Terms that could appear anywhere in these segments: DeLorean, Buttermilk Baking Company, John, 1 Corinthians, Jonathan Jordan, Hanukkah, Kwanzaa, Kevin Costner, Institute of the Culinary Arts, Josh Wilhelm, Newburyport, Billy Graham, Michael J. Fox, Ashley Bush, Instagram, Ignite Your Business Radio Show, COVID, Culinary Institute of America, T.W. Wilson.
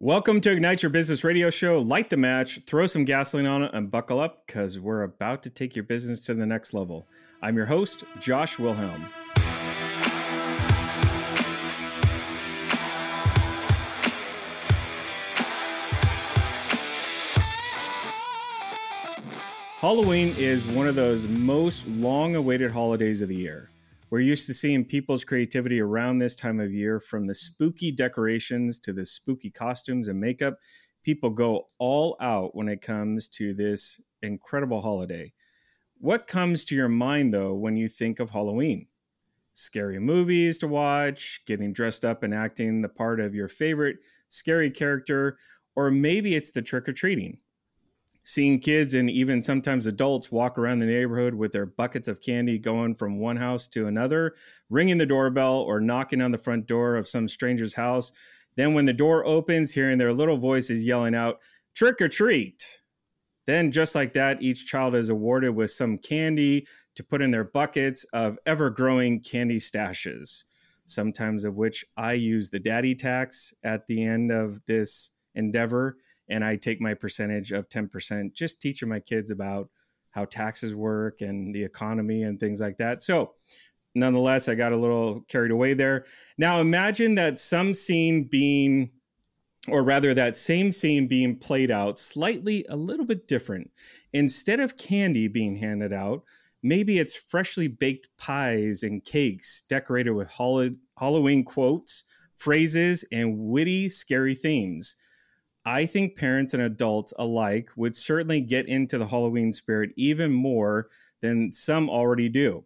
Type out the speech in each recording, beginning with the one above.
Welcome to Ignite Your Business Radio Show. Light the match, throw some gasoline on it, and buckle up because we're about to take your business to the next level. I'm your host, Josh Wilhelm. Halloween is one of those most long-awaited holidays of the year. We're used to seeing people's creativity around this time of year, from the spooky decorations to the spooky costumes and makeup. People go all out when it comes to this incredible holiday. What comes to your mind, though, when you think of Halloween? Scary movies to watch, getting dressed up and acting the part of your favorite scary character, or maybe it's the trick-or-treating. Seeing kids and even sometimes adults walk around the neighborhood with their buckets of candy, going from one house to another, ringing the doorbell or knocking on the front door of some stranger's house. Then when the door opens, hearing their little voices yelling out, "Trick or treat!" Then just like that, each child is awarded with some candy to put in their buckets of ever-growing candy stashes, sometimes of which I use the daddy tax at the end of this endeavor. And I take my percentage of 10%, just teaching my kids about how taxes work and the economy and things like that. So nonetheless, I got a little carried away there. Now imagine that same scene being played out slightly a little bit different. Instead of candy being handed out, maybe it's freshly baked pies and cakes decorated with Halloween quotes, phrases, and witty, scary themes. I think parents and adults alike would certainly get into the Halloween spirit even more than some already do.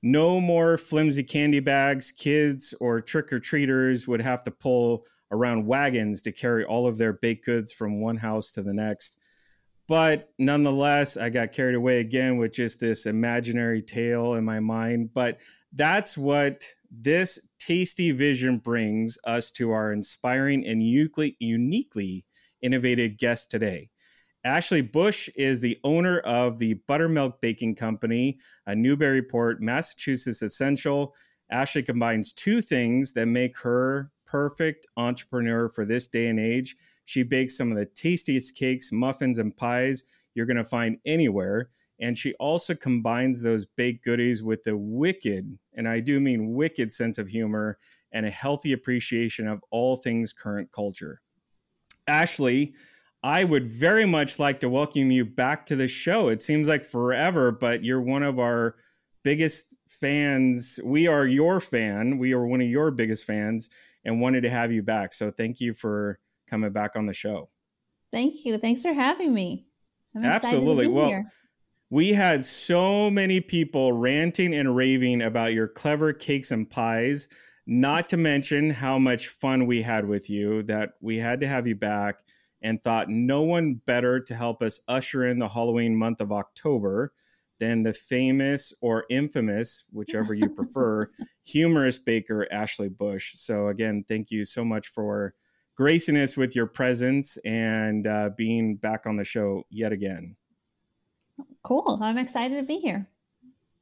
No more flimsy candy bags. Kids or trick-or-treaters would have to pull around wagons to carry all of their baked goods from one house to the next. But nonetheless, I got carried away again with just this imaginary tale in my mind. But that's what this tasty vision brings us to our inspiring and uniquely innovative guest today. Ashley Bush is the owner of the Buttermilk Baking Company, a Newburyport, Massachusetts essential. Ashley combines two things that make her perfect entrepreneur for this day and age. She bakes some of the tastiest cakes, muffins, and pies you're going to find anywhere. And she also combines those baked goodies with a wicked, and I do mean wicked, sense of humor and a healthy appreciation of all things current culture. Ashley, I would very much like to welcome you back to the show. It seems like forever, but you're one of our biggest fans. We are your fan. We are one of your biggest fans and wanted to have you back. So thank you for coming back on the show. Thank you. Thanks for having me. I'm absolutely excited to be here. We had so many people ranting and raving about your clever cakes and pies, not to mention how much fun we had with you, that we had to have you back and thought no one better to help us usher in the Halloween month of October than the famous or infamous, whichever you prefer, humorous baker Ashley Bush. So again, thank you so much for gracing us with your presence and being back on the show yet again. Cool. I'm excited to be here.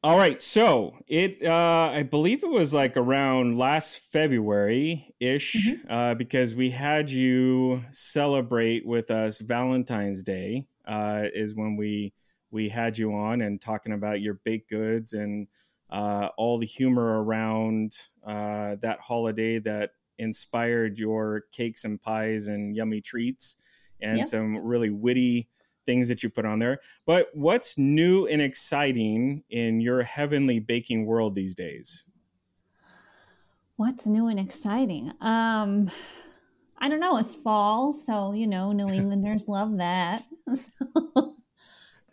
All right. So I believe it was like around last February-ish, because we had you celebrate with us Valentine's Day is when we had you on and talking about your baked goods and all the humor around that holiday that inspired your cakes and pies and yummy treats and some really witty things that you put on there. But what's new and exciting in your heavenly baking world these days? What's new and exciting? I don't know. It's fall, so New Englanders love that.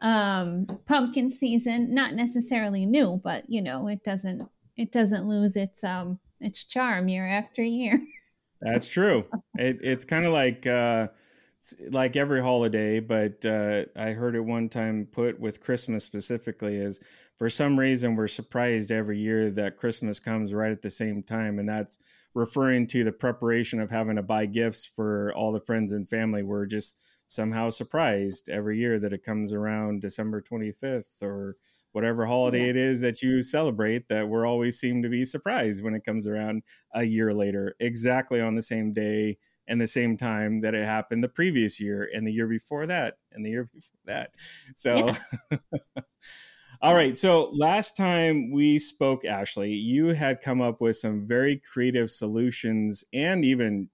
Pumpkin season, not necessarily new, but it doesn't lose its charm year after year. That's true. It's kind of like every holiday, but I heard it one time put with Christmas specifically is, for some reason, we're surprised every year that Christmas comes right at the same time. And that's referring to the preparation of having to buy gifts for all the friends and family. We're just somehow surprised every year that it comes around December 25th or whatever holiday it is that you celebrate, that we're always seem to be surprised when it comes around a year later, exactly on the same day and the same time that it happened the previous year and the year before that and the year before that. So, yeah. All right. So last time we spoke, Ashley, you had come up with some very creative solutions and even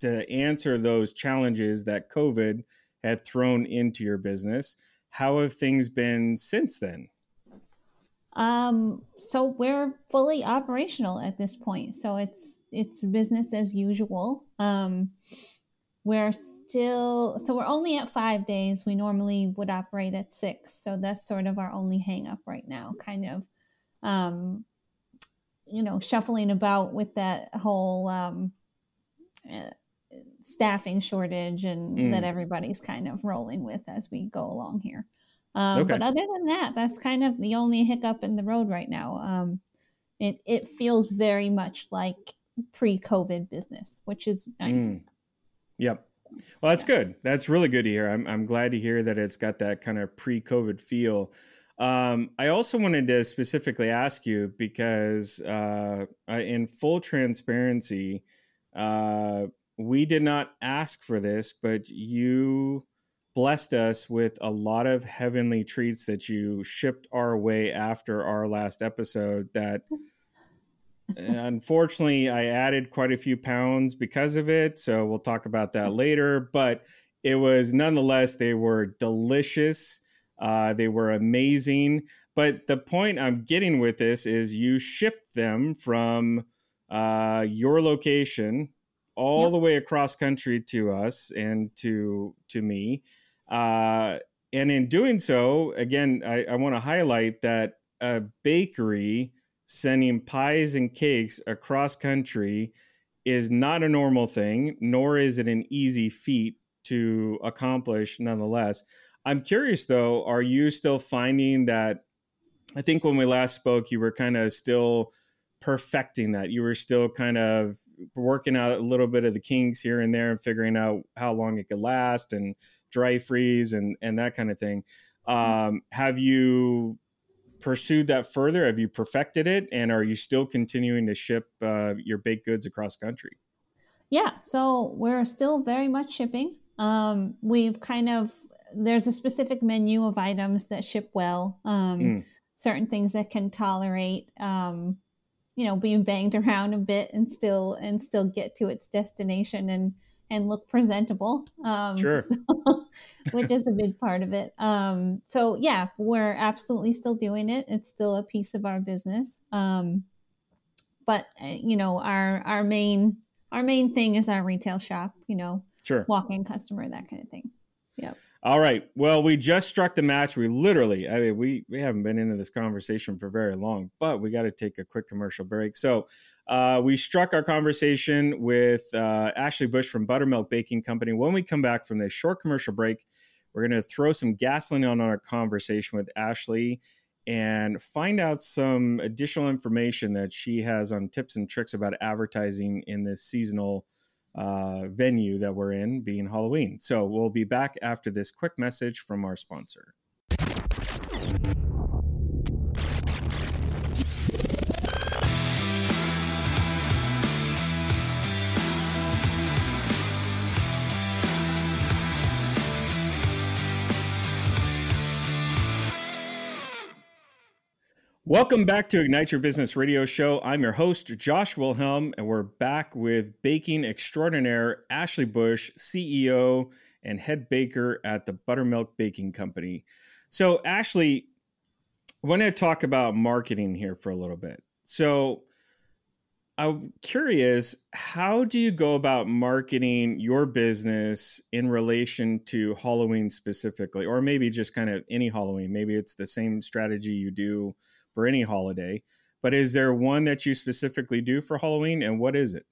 to answer those challenges that COVID had thrown into your business. How have things been since then? So we're fully operational at this point. So it's business as usual. We're only at 5 days. We normally would operate at 6. So that's sort of our only hang up right now, kind of, shuffling about with that whole, staffing shortage and that everybody's kind of rolling with as we go along here. But other than that, that's kind of the only hiccup in the road right now. It feels very much like pre-COVID business, which is nice. Yep. Well, that's good. That's really good to hear. I'm glad to hear that it's got that kind of pre-COVID feel. I also wanted to specifically ask you because in full transparency, we did not ask for this, but you blessed us with a lot of heavenly treats that you shipped our way after our last episode that unfortunately I added quite a few pounds because of it. So we'll talk about that later, but it was nonetheless, they were delicious. They were amazing, but the point I'm getting with this is you shipped them from, your location all the way across country to us and to me. And in doing so, again, I want to highlight that a bakery sending pies and cakes across country is not a normal thing, nor is it an easy feat to accomplish nonetheless. I'm curious, though, are you still finding that, I think when we last spoke, you were kind of still perfecting that. You were still kind of working out a little bit of the kinks here and there and figuring out how long it could last and dry freeze and that kind of thing. Have you pursued that further? Have you perfected it? And are you still continuing to ship your baked goods across country? Yeah. So we're still very much shipping. There's a specific menu of items that ship well, certain things that can tolerate, being banged around a bit and still get to its destination and look presentable. Which is a big part of it. So yeah, we're absolutely still doing it. It's still a piece of our business. But our main thing is our retail shop, walk-in customer, that kind of thing. Yep. All right. Well, we just struck the match. We haven't been into this conversation for very long, but we got to take a quick commercial break. So we struck our conversation with Ashley Bush from Buttermilk Baking Company. When we come back from this short commercial break, we're going to throw some gasoline on our conversation with Ashley and find out some additional information that she has on tips and tricks about advertising in this seasonal venue that we're in, being Halloween. So we'll be back after this quick message from our sponsor. Welcome back to Ignite Your Business Radio Show. I'm your host, Josh Wilhelm, and we're back with baking extraordinaire Ashley Bush, CEO and head baker at the Buttermilk Baking Company. So, Ashley, I want to talk about marketing here for a little bit. So, I'm curious, how do you go about marketing your business in relation to Halloween specifically, or maybe just kind of any Halloween? Maybe it's the same strategy you do for any holiday, but is there one that you specifically do for Halloween, and what is it?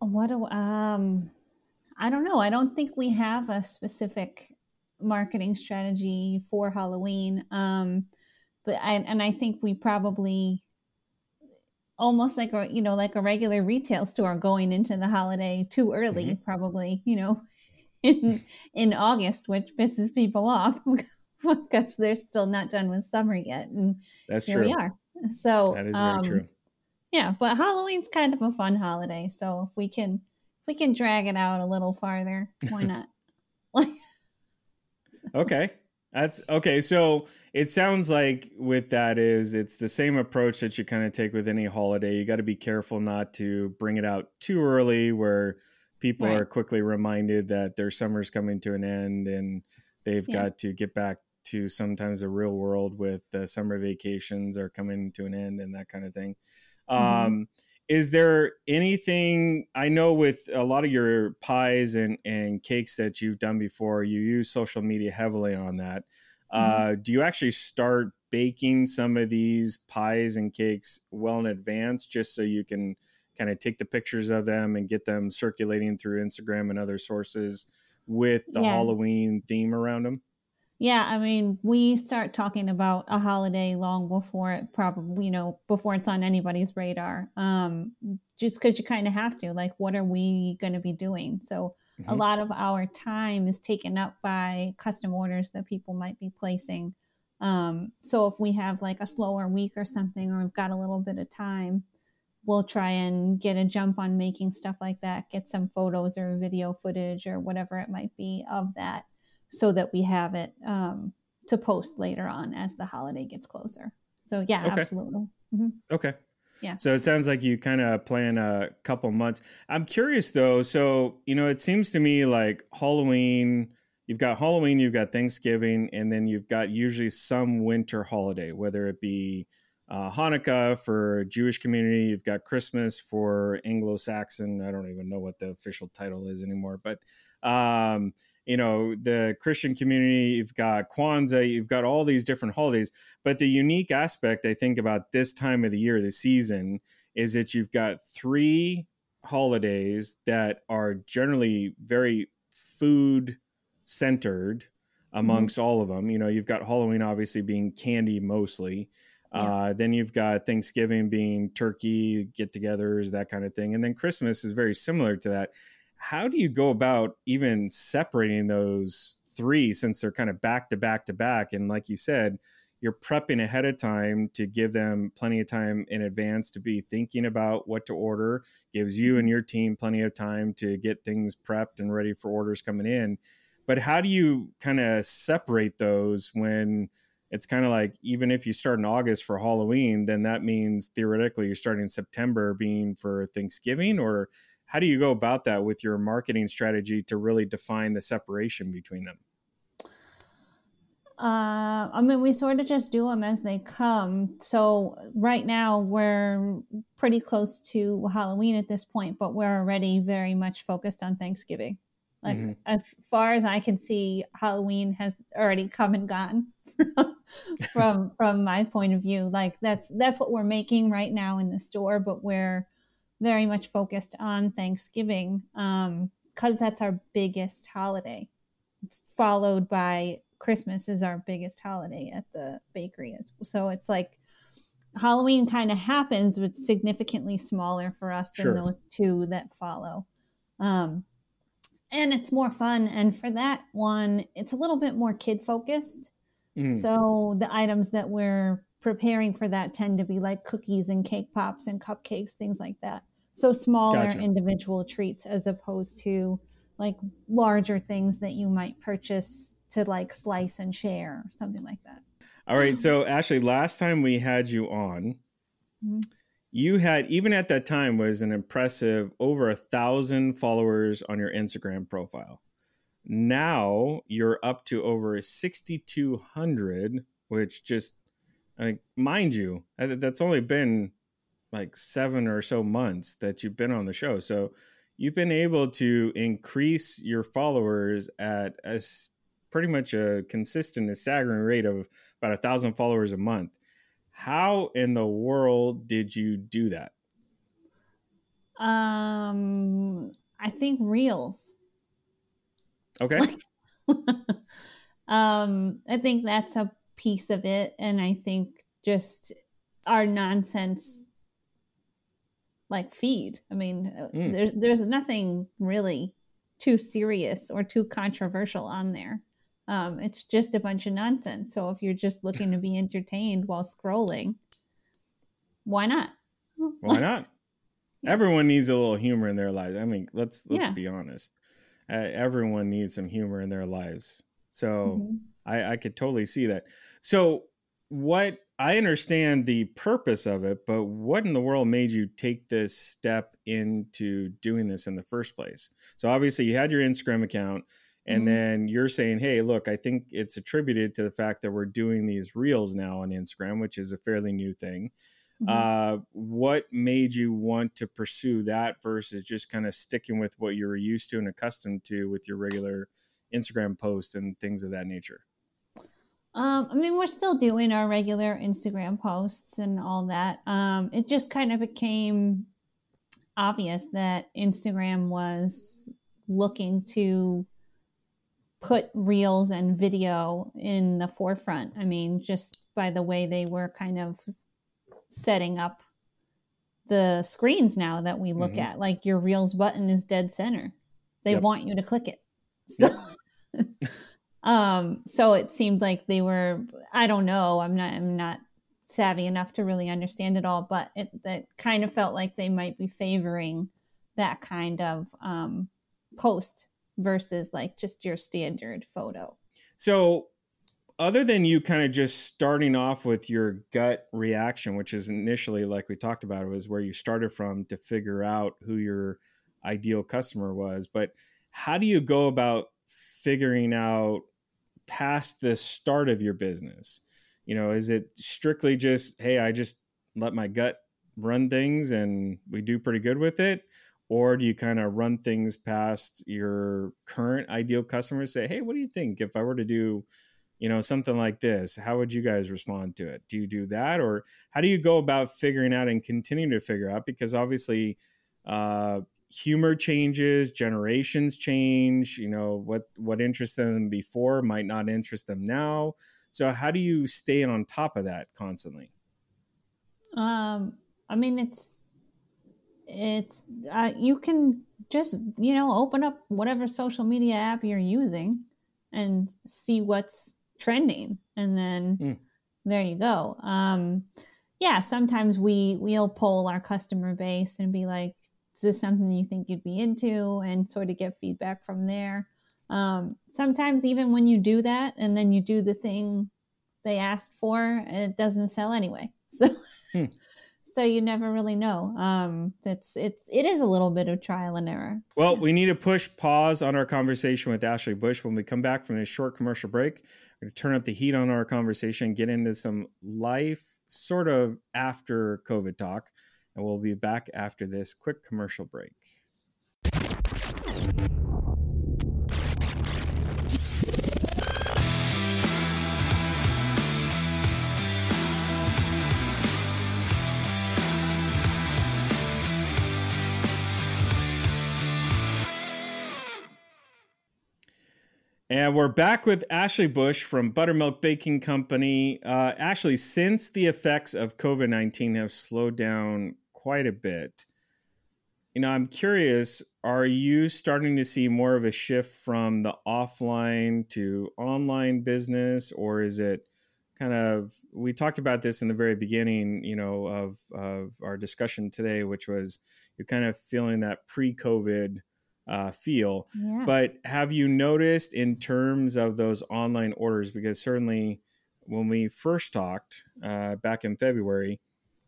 I don't know. I don't think we have a specific marketing strategy for Halloween, but I think we probably almost like a regular retail store going into the holiday too early, probably. In August, which pisses people off. Because they're still not done with summer yet. And that's true. We are. So that is very true. Yeah, but Halloween's kind of a fun holiday, so if we can drag it out a little farther, why not? Okay. That's okay. So it sounds like with that is it's the same approach that you kind of take with any holiday. You got to be careful not to bring it out too early where people right. are quickly reminded that their summer's coming to an end and they've yeah. got to get back to sometimes the real world with the summer vacations are coming to an end and that kind of thing. Mm-hmm. Is there anything, I know with a lot of your pies and cakes that you've done before, you use social media heavily on that. Mm-hmm. Do you actually start baking some of these pies and cakes well in advance just so you can kind of take the pictures of them and get them circulating through Instagram and other sources with the yeah. Halloween theme around them? Yeah, I mean, we start talking about a holiday long before it probably, before it's on anybody's radar, just because you kind of have to, like, what are we going to be doing? So mm-hmm. a lot of our time is taken up by custom orders that people might be placing. So if we have like a slower week or something, or we've got a little bit of time, we'll try and get a jump on making stuff like that, get some photos or video footage or whatever it might be of that, so that we have it to post later on as the holiday gets closer. So yeah, okay. Absolutely. Mm-hmm. Okay. Yeah. So it sounds like you kind of plan a couple months. I'm curious though. So, it seems to me like Halloween, you've got Thanksgiving, and then you've got usually some winter holiday, whether it be Hanukkah for Jewish community, you've got Christmas for Anglo-Saxon. I don't even know what the official title is anymore, but, the Christian community, you've got Kwanzaa, you've got all these different holidays. But the unique aspect, I think, about this time of the year, the season, is that you've got three holidays that are generally very food centered amongst mm-hmm. all of them. You've got Halloween obviously being candy mostly. Yeah. Then you've got Thanksgiving being turkey, get-togethers, that kind of thing. And then Christmas is very similar to that. How do you go about even separating those three, since they're kind of back to back to back? And like you said, you're prepping ahead of time to give them plenty of time in advance to be thinking about what to order, gives you and your team plenty of time to get things prepped and ready for orders coming in. But how do you kind of separate those when it's kind of like, even if you start in August for Halloween, then that means theoretically you're starting in September being for Thanksgiving? Or how do you go about that with your marketing strategy to really define the separation between them? We sort of just do them as they come. So right now we're pretty close to Halloween at this point, but we're already very much focused on Thanksgiving. Like mm-hmm. as far as I can see, Halloween has already come and gone from my point of view. Like that's what we're making right now in the store, but we're very much focused on Thanksgiving because that's our biggest holiday. It's followed by Christmas is our biggest holiday at the bakery. So it's like Halloween kind of happens, but significantly smaller for us than sure. those two that follow. And it's more fun. And for that one, it's a little bit more kid focused. Mm. So the items that we're preparing for that tend to be like cookies and cake pops and cupcakes, things like that. So smaller gotcha. Individual treats as opposed to like larger things that you might purchase to like slice and share or something like that. All right. So Ashley, last time we had you on, mm-hmm. you had, even at that time, was an impressive over 1,000 followers on your Instagram profile. Now you're up to over 6,200, which just, mind you, that's only been like 7 or so months that you've been on the show. So you've been able to increase your followers at pretty much a consistent and staggering rate of about 1,000 followers a month. How in the world did you do that? I think Reels. Okay. I think that's a piece of it, and I think just our nonsense like feed. I mean, there's nothing really too serious or too controversial on there. It's just a bunch of nonsense. So if you're just looking to be entertained while scrolling, why not? Why not? Everyone needs a little humor in their lives. I mean, let's be honest. Everyone needs some humor in their lives. So I could totally see that. So what, I understand the purpose of it, but what in the world made you take this step into doing this in the first place? So obviously you had your Instagram account and then you're saying, hey, look, I think it's attributed to the fact that we're doing these reels now on Instagram, which is a fairly new thing. What made you want to pursue that versus just kind of sticking with what you were used to and accustomed to with your regular Instagram posts and things of that nature? I mean, we're still doing our regular Instagram posts and all that. It just kind of became obvious that Instagram was looking to put reels and video in the forefront. I mean, just by the way they were kind of setting up the screens now that we look at, like your reels button is dead center. They want you to click it. So, so it seemed like they were, I don't know, I'm not savvy enough to really understand it all, but it kind of felt like they might be favoring that kind of post versus like just your standard photo. So other than you kind of just starting off with your gut reaction, which is initially, like we talked about, it was where you started from to figure out who your ideal customer was. But how do you go about figuring out past the start of your business? You know, is it strictly just, hey, I just let my gut run things and we do pretty good with it? Or do you kind of run things past your current ideal customers, say, hey, what do you think if I were to do, you know, something like this, how would you guys respond to it? Do you do that? Or how do you go about figuring out and continuing to figure out? Because obviously, humor changes, generations change, you know, what interested them before might not interest them now. So how do you stay on top of that constantly? I mean, it's you can just, you know, open up whatever social media app you're using and see what's trending. And then there you go. Yeah, sometimes we'll poll our customer base and be like, is this something you think you'd be into, and sort of get feedback from there. Sometimes even when you do that and then you do the thing they asked for, it doesn't sell anyway. So, so you never really know. It is a little bit of trial and error. Well, we need to push pause on our conversation with Ashley Bush. When we come back from this short commercial break, we're going to turn up the heat on our conversation, get into some life sort of after COVID talk. And we'll be back after this quick commercial break. And we're back with Ashley Bush from Buttermilk Baking Company. Ashley, since the effects of COVID-19 have slowed down quite a bit, you know, I'm curious, are you starting to see more of a shift from the offline to online business, or is it kind of, we talked about this in the very beginning, you know, of our discussion today, which was you're kind of feeling that pre-COVID feel, but have you noticed in terms of those online orders? Because certainly when we first talked back in February,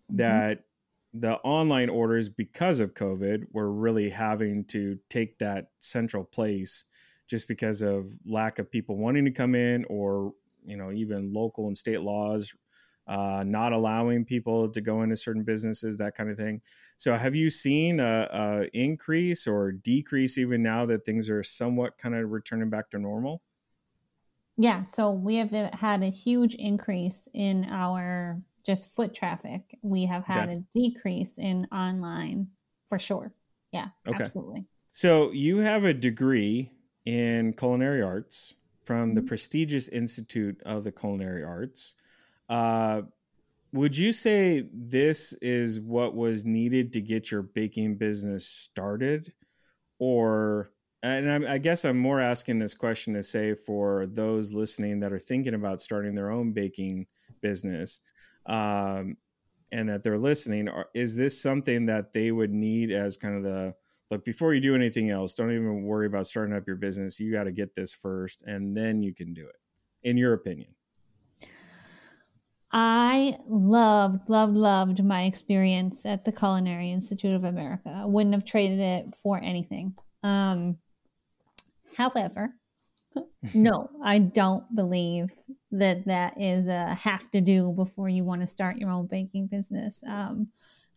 that the online orders, because of COVID, were really having to take that central place just because of lack of people wanting to come in, or, you know, even local and state laws not allowing people to go into certain businesses, that kind of thing. So have you seen a increase or decrease even now that things are somewhat kind of returning back to normal? Yeah. So we have had a huge increase in our just foot traffic. We have had a decrease in online for sure. Yeah, absolutely. So you have a degree in culinary arts from the prestigious Institute of the Culinary Arts. Would you say this is what was needed to get your baking business started? Or, and I guess I'm more asking this question to say for those listening that are thinking about starting their own baking business, and that they're listening, is this something that they would need as kind of the, look, before you do anything else, don't even worry about starting up your business. You got to get this first and then you can do it, in your opinion? I loved my experience at the Culinary Institute of America. I wouldn't have traded it for anything. However, no, I don't believe that is a have to do before you want to start your own baking business.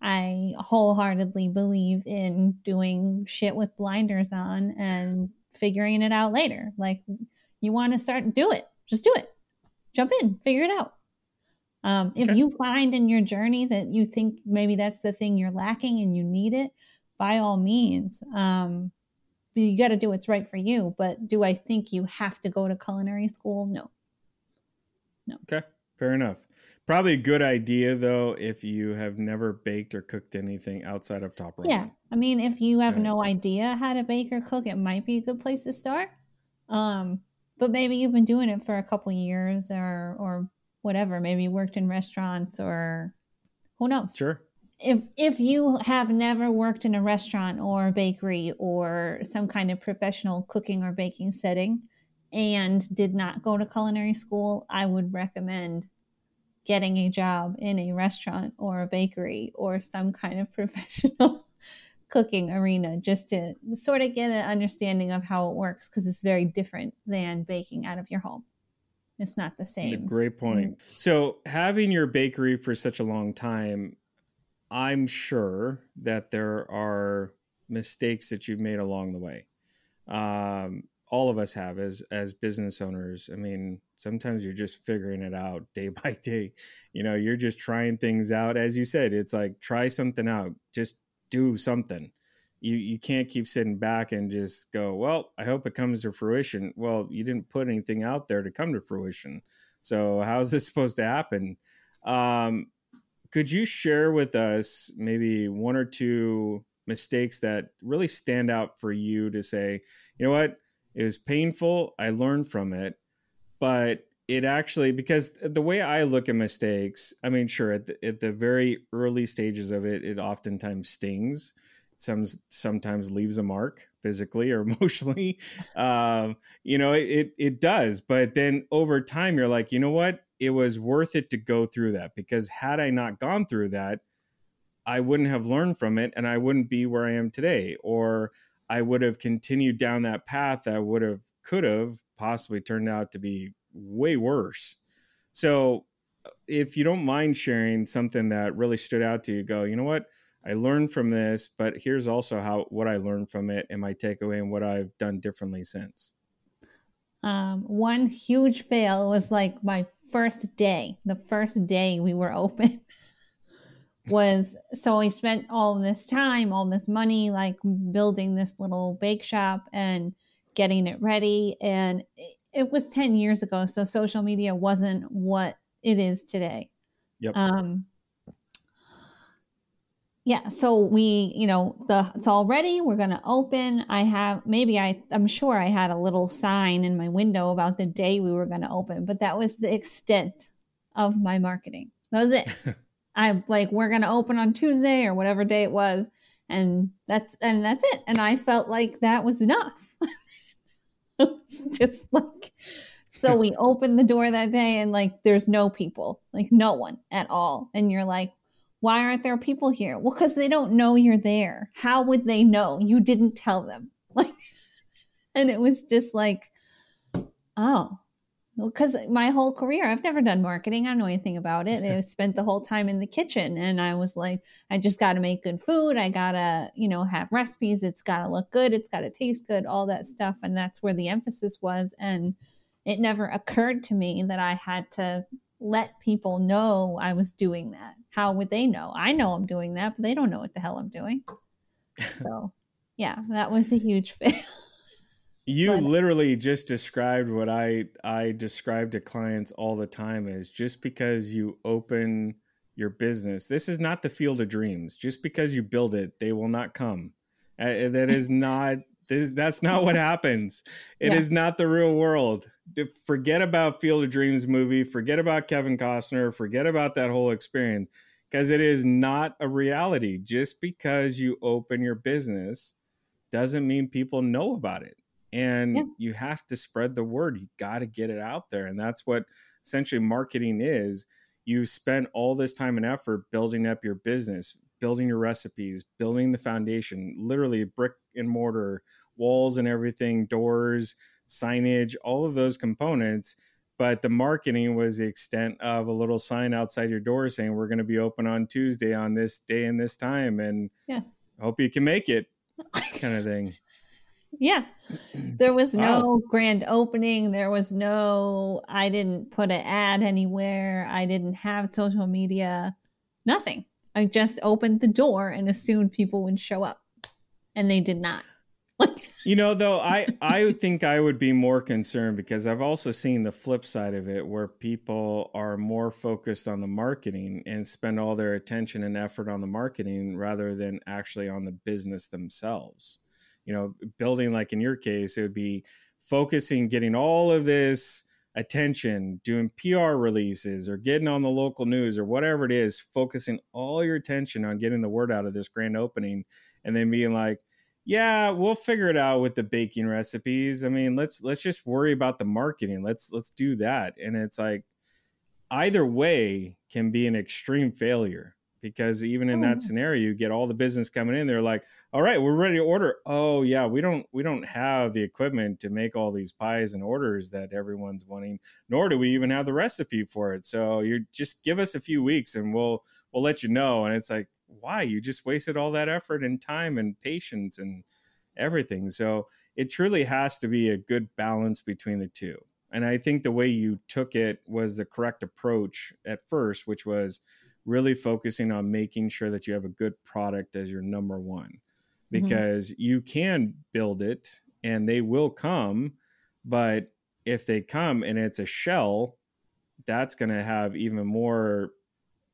I wholeheartedly believe in doing shit with blinders on and figuring it out later. Like, you want to start, do it. Just do it. Jump in, figure it out. If you find in your journey that you think maybe that's the thing you're lacking and you need it, by all means, you got to do what's right for you. But do I think you have to go to culinary school? No. Okay. Fair enough. Probably a good idea, though, if you have never baked or cooked anything outside of top ramen. Yeah. I mean, if you have no idea how to bake or cook, it might be a good place to start. But maybe you've been doing it for a couple years or whatever. Maybe you worked in restaurants or who knows? Sure. If you have never worked in a restaurant or a bakery or some kind of professional cooking or baking setting and did not go to culinary school, I would recommend getting a job in a restaurant or a bakery or some kind of professional cooking arena just to sort of get an understanding of how it works, because it's very different than baking out of your home. It's not the same. Great point. So having your bakery for such a long time, I'm sure that there are mistakes that you've made along the way. All of us have as business owners. I mean, sometimes you're just figuring it out day by day. You know, you're just trying things out. As you said, it's like, try something out, just do something. You can't keep sitting back and just go, well, I hope it comes to fruition. Well, you didn't put anything out there to come to fruition. So how's this supposed to happen? Could you share with us maybe one or two mistakes that really stand out for you to say, you know what? It was painful. I learned from it, but it actually, because the way I look at mistakes, I mean, sure, at the very early stages of it, it oftentimes stings. Sometimes leaves a mark physically or emotionally. It does. But then over time, you're like, you know what? It was worth it to go through that, because had I not gone through that, I wouldn't have learned from it and I wouldn't be where I am today, or I would have continued down that path that could have possibly turned out to be way worse. So if you don't mind sharing something that really stood out to you, go, you know what? I learned from this, but here's also what I learned from it and my takeaway and what I've done differently since. One huge fail was like my first day. The first day we were open so I spent all this time, all this money, like building this little bake shop and getting it ready. And it was 10 years ago. So social media wasn't what it is today. Yep. Yeah. So we, it's all ready. We're going to open. I'm sure I had a little sign in my window about the day we were going to open, but that was the extent of my marketing. That was it. We're going to open on Tuesday or whatever day it was. And that's it. And I felt like that was enough. It's just like, so we opened the door that day and there's no people, no one at all. And you're like, why aren't there people here? Well, because they don't know you're there. How would they know? You didn't tell them. And it was just like, oh, because my whole career, I've never done marketing. I don't know anything about it. I spent the whole time in the kitchen. And I was like, I just got to make good food. I got to, have recipes. It's got to look good. It's got to taste good, all that stuff. And that's where the emphasis was. And it never occurred to me that I had to let people know I was doing that. How would they know? I know I'm doing that, but they don't know what the hell I'm doing. So yeah, that was a huge fail. You literally just described what I describe to clients all the time is just because you open your business, this is not the field of dreams. Just because you build it, they will not come. That is not... That's not what happens. It is not the real world. Forget about Field of Dreams movie. Forget about Kevin Costner. Forget about that whole experience. because it is not a reality. Just because you open your business doesn't mean people know about it. And you have to spread the word. You got to get it out there. And that's what essentially marketing is. You've spent all this time and effort building up your business, building your recipes, building the foundation, literally brick and mortar, walls and everything, doors, signage, all of those components. But the marketing was the extent of a little sign outside your door saying, we're going to be open on Tuesday on this day and this time. And hope you can make it kind of thing. Yeah. There was no grand opening. There was no, I didn't put an ad anywhere. I didn't have social media, nothing. I just opened the door and assumed people would show up, and they did not. You know, though, I think I would be more concerned because I've also seen the flip side of it where people are more focused on the marketing and spend all their attention and effort on the marketing rather than actually on the business themselves. You know, building, like in your case, it would be focusing, getting all of this attention, doing PR releases or getting on the local news or whatever it is, focusing all your attention on getting the word out of this grand opening and then being like, yeah, we'll figure it out with the baking recipes. I mean, let's just worry about the marketing. Let's do that. And it's like either way can be an extreme failure because even in that scenario, you get all the business coming in. They're like, all right, we're ready to order. Oh yeah, we don't have the equipment to make all these pies and orders that everyone's wanting, nor do we even have the recipe for it. So you just give us a few weeks and we'll let you know. And it's like, why? You just wasted all that effort and time and patience and everything. So it truly has to be a good balance between the two. And I think the way you took it was the correct approach at first, which was really focusing on making sure that you have a good product as your number one, because you can build it and they will come. But if they come and it's a shell, that's going to have even more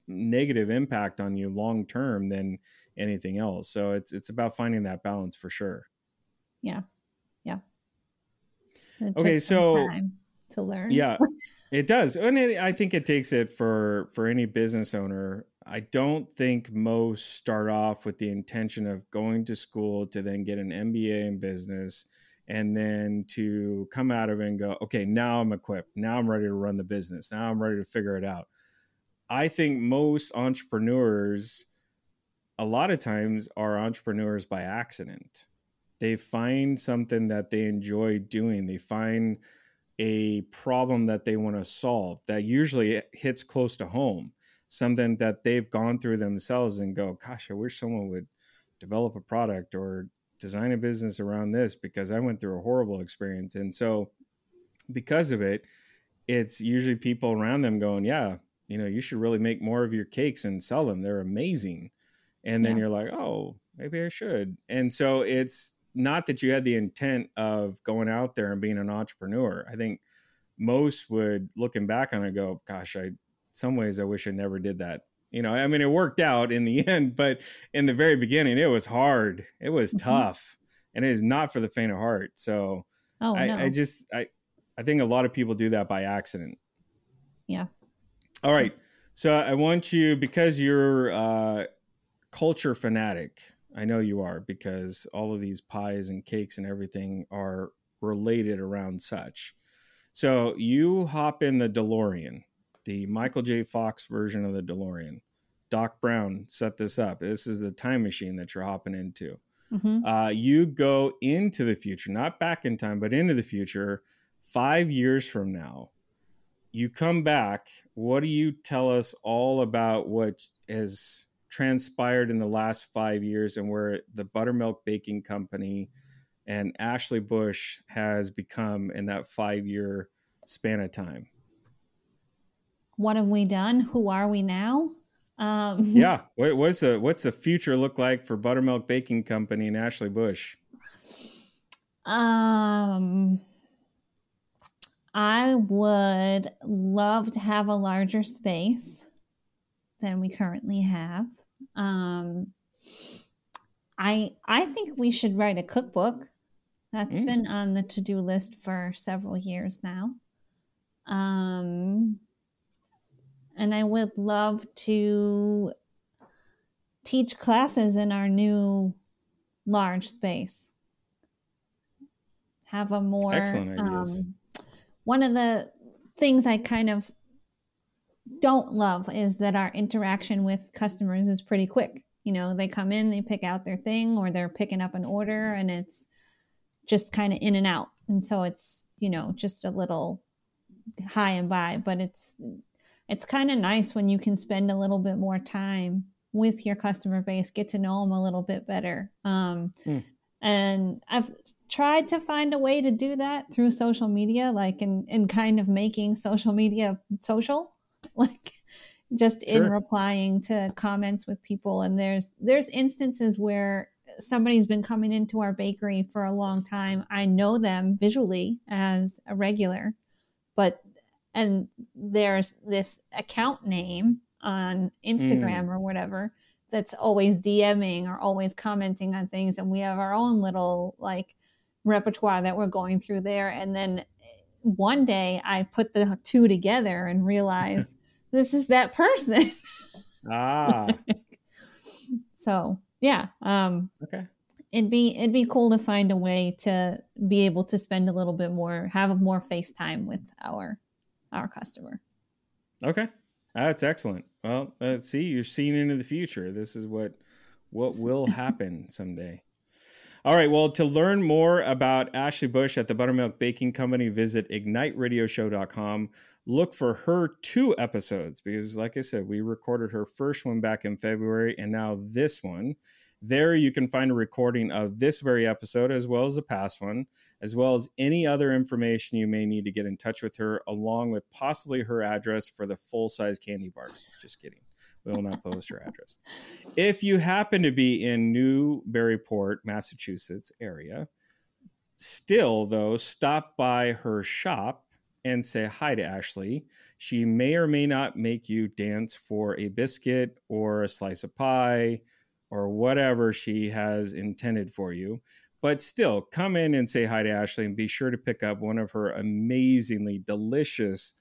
negative impact on you long term than anything else. So it's about finding that balance for sure. Yeah. Okay, so time to learn. Yeah, it does, and I think it takes it for any business owner. I don't think most start off with the intention of going to school to then get an MBA in business and then to come out of it and go, okay, now I'm equipped. Now I'm ready to run the business. Now I'm ready to figure it out. I think most entrepreneurs, a lot of times, are entrepreneurs by accident. They find something that they enjoy doing. They find a problem that they want to solve that usually hits close to home, something that they've gone through themselves and go, gosh, I wish someone would develop a product or design a business around this because I went through a horrible experience. And so because of it, it's usually people around them going, yeah, you know, you should really make more of your cakes and sell them. They're amazing. And then you're like, oh, maybe I should. And so it's not that you had the intent of going out there and being an entrepreneur. I think most would, looking back on it, go, gosh, some ways I wish I never did that. You know, I mean, it worked out in the end, but in the very beginning, it was hard. It was tough, and it is not for the faint of heart. So I think a lot of people do that by accident. Yeah. All right. So I want you, because you're a culture fanatic, I know you are, because all of these pies and cakes and everything are related around such. So you hop in the DeLorean, the Michael J. Fox version of the DeLorean. Doc Brown set this up. This is the time machine that you're hopping into. You go into the future, not back in time, but into the future 5 years from now. You come back, what do you tell us all about what has transpired in the last 5 years and where the Buttermilk Baking Company and Ashley Bush has become in that 5 year span of time? What have we done? Who are we now? Yeah. What's the future look like for Buttermilk Baking Company and Ashley Bush? I would love to have a larger space than we currently have. I think we should write a cookbook. That's been on the to-do list for several years now. And I would love to teach classes in our new large space. Have a more excellent ideas. One of the things I kind of don't love is that our interaction with customers is pretty quick. You know, they come in, they pick out their thing, or they're picking up an order, and it's just kind of in and out. And so it's, you know, just a little high and by, but it's kind of nice when you can spend a little bit more time with your customer base, get to know them a little bit better. And I've tried to find a way to do that through social media, like in kind of making social media social, like just in replying to comments with people. And there's instances where somebody's been coming into our bakery for a long time. I know them visually as a regular, and there's this account name on Instagram or whatever that's always DMing or always commenting on things. And we have our own little like repertoire that we're going through there. And then one day I put the two together and realized this is that person. So yeah. Okay. It'd be cool to find a way to be able to spend a little bit more, have more face time with our customer. Okay. That's excellent. Well, see, you're seeing into the future. This is what will happen someday. All right. Well, to learn more about Ashley Bush at the Buttermilk Baking Company, visit igniteradioshow.com. Look for her 2 episodes, because like I said, we recorded her first one back in February, and now this one. There you can find a recording of this very episode, as well as the past one, as well as any other information you may need to get in touch with her, along with possibly her address for the full-size candy bar. Just kidding. We will not post her address. If you happen to be in Newburyport, Massachusetts area, still, though, stop by her shop and say hi to Ashley. She may or may not make you dance for a biscuit or a slice of pie, or whatever she has intended for you. But still, come in and say hi to Ashley, and be sure to pick up one of her amazingly delicious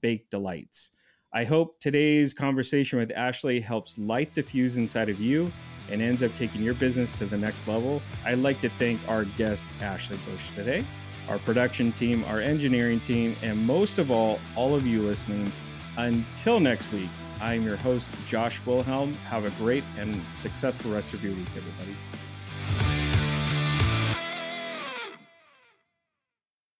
baked delights. I hope today's conversation with Ashley helps light the fuse inside of you and ends up taking your business to the next level. I'd like to thank our guest, Ashley Bush, today, our production team, our engineering team, and most of all of you listening. Until next week, I'm your host, Josh Wilhelm. Have a great and successful rest of your week, everybody.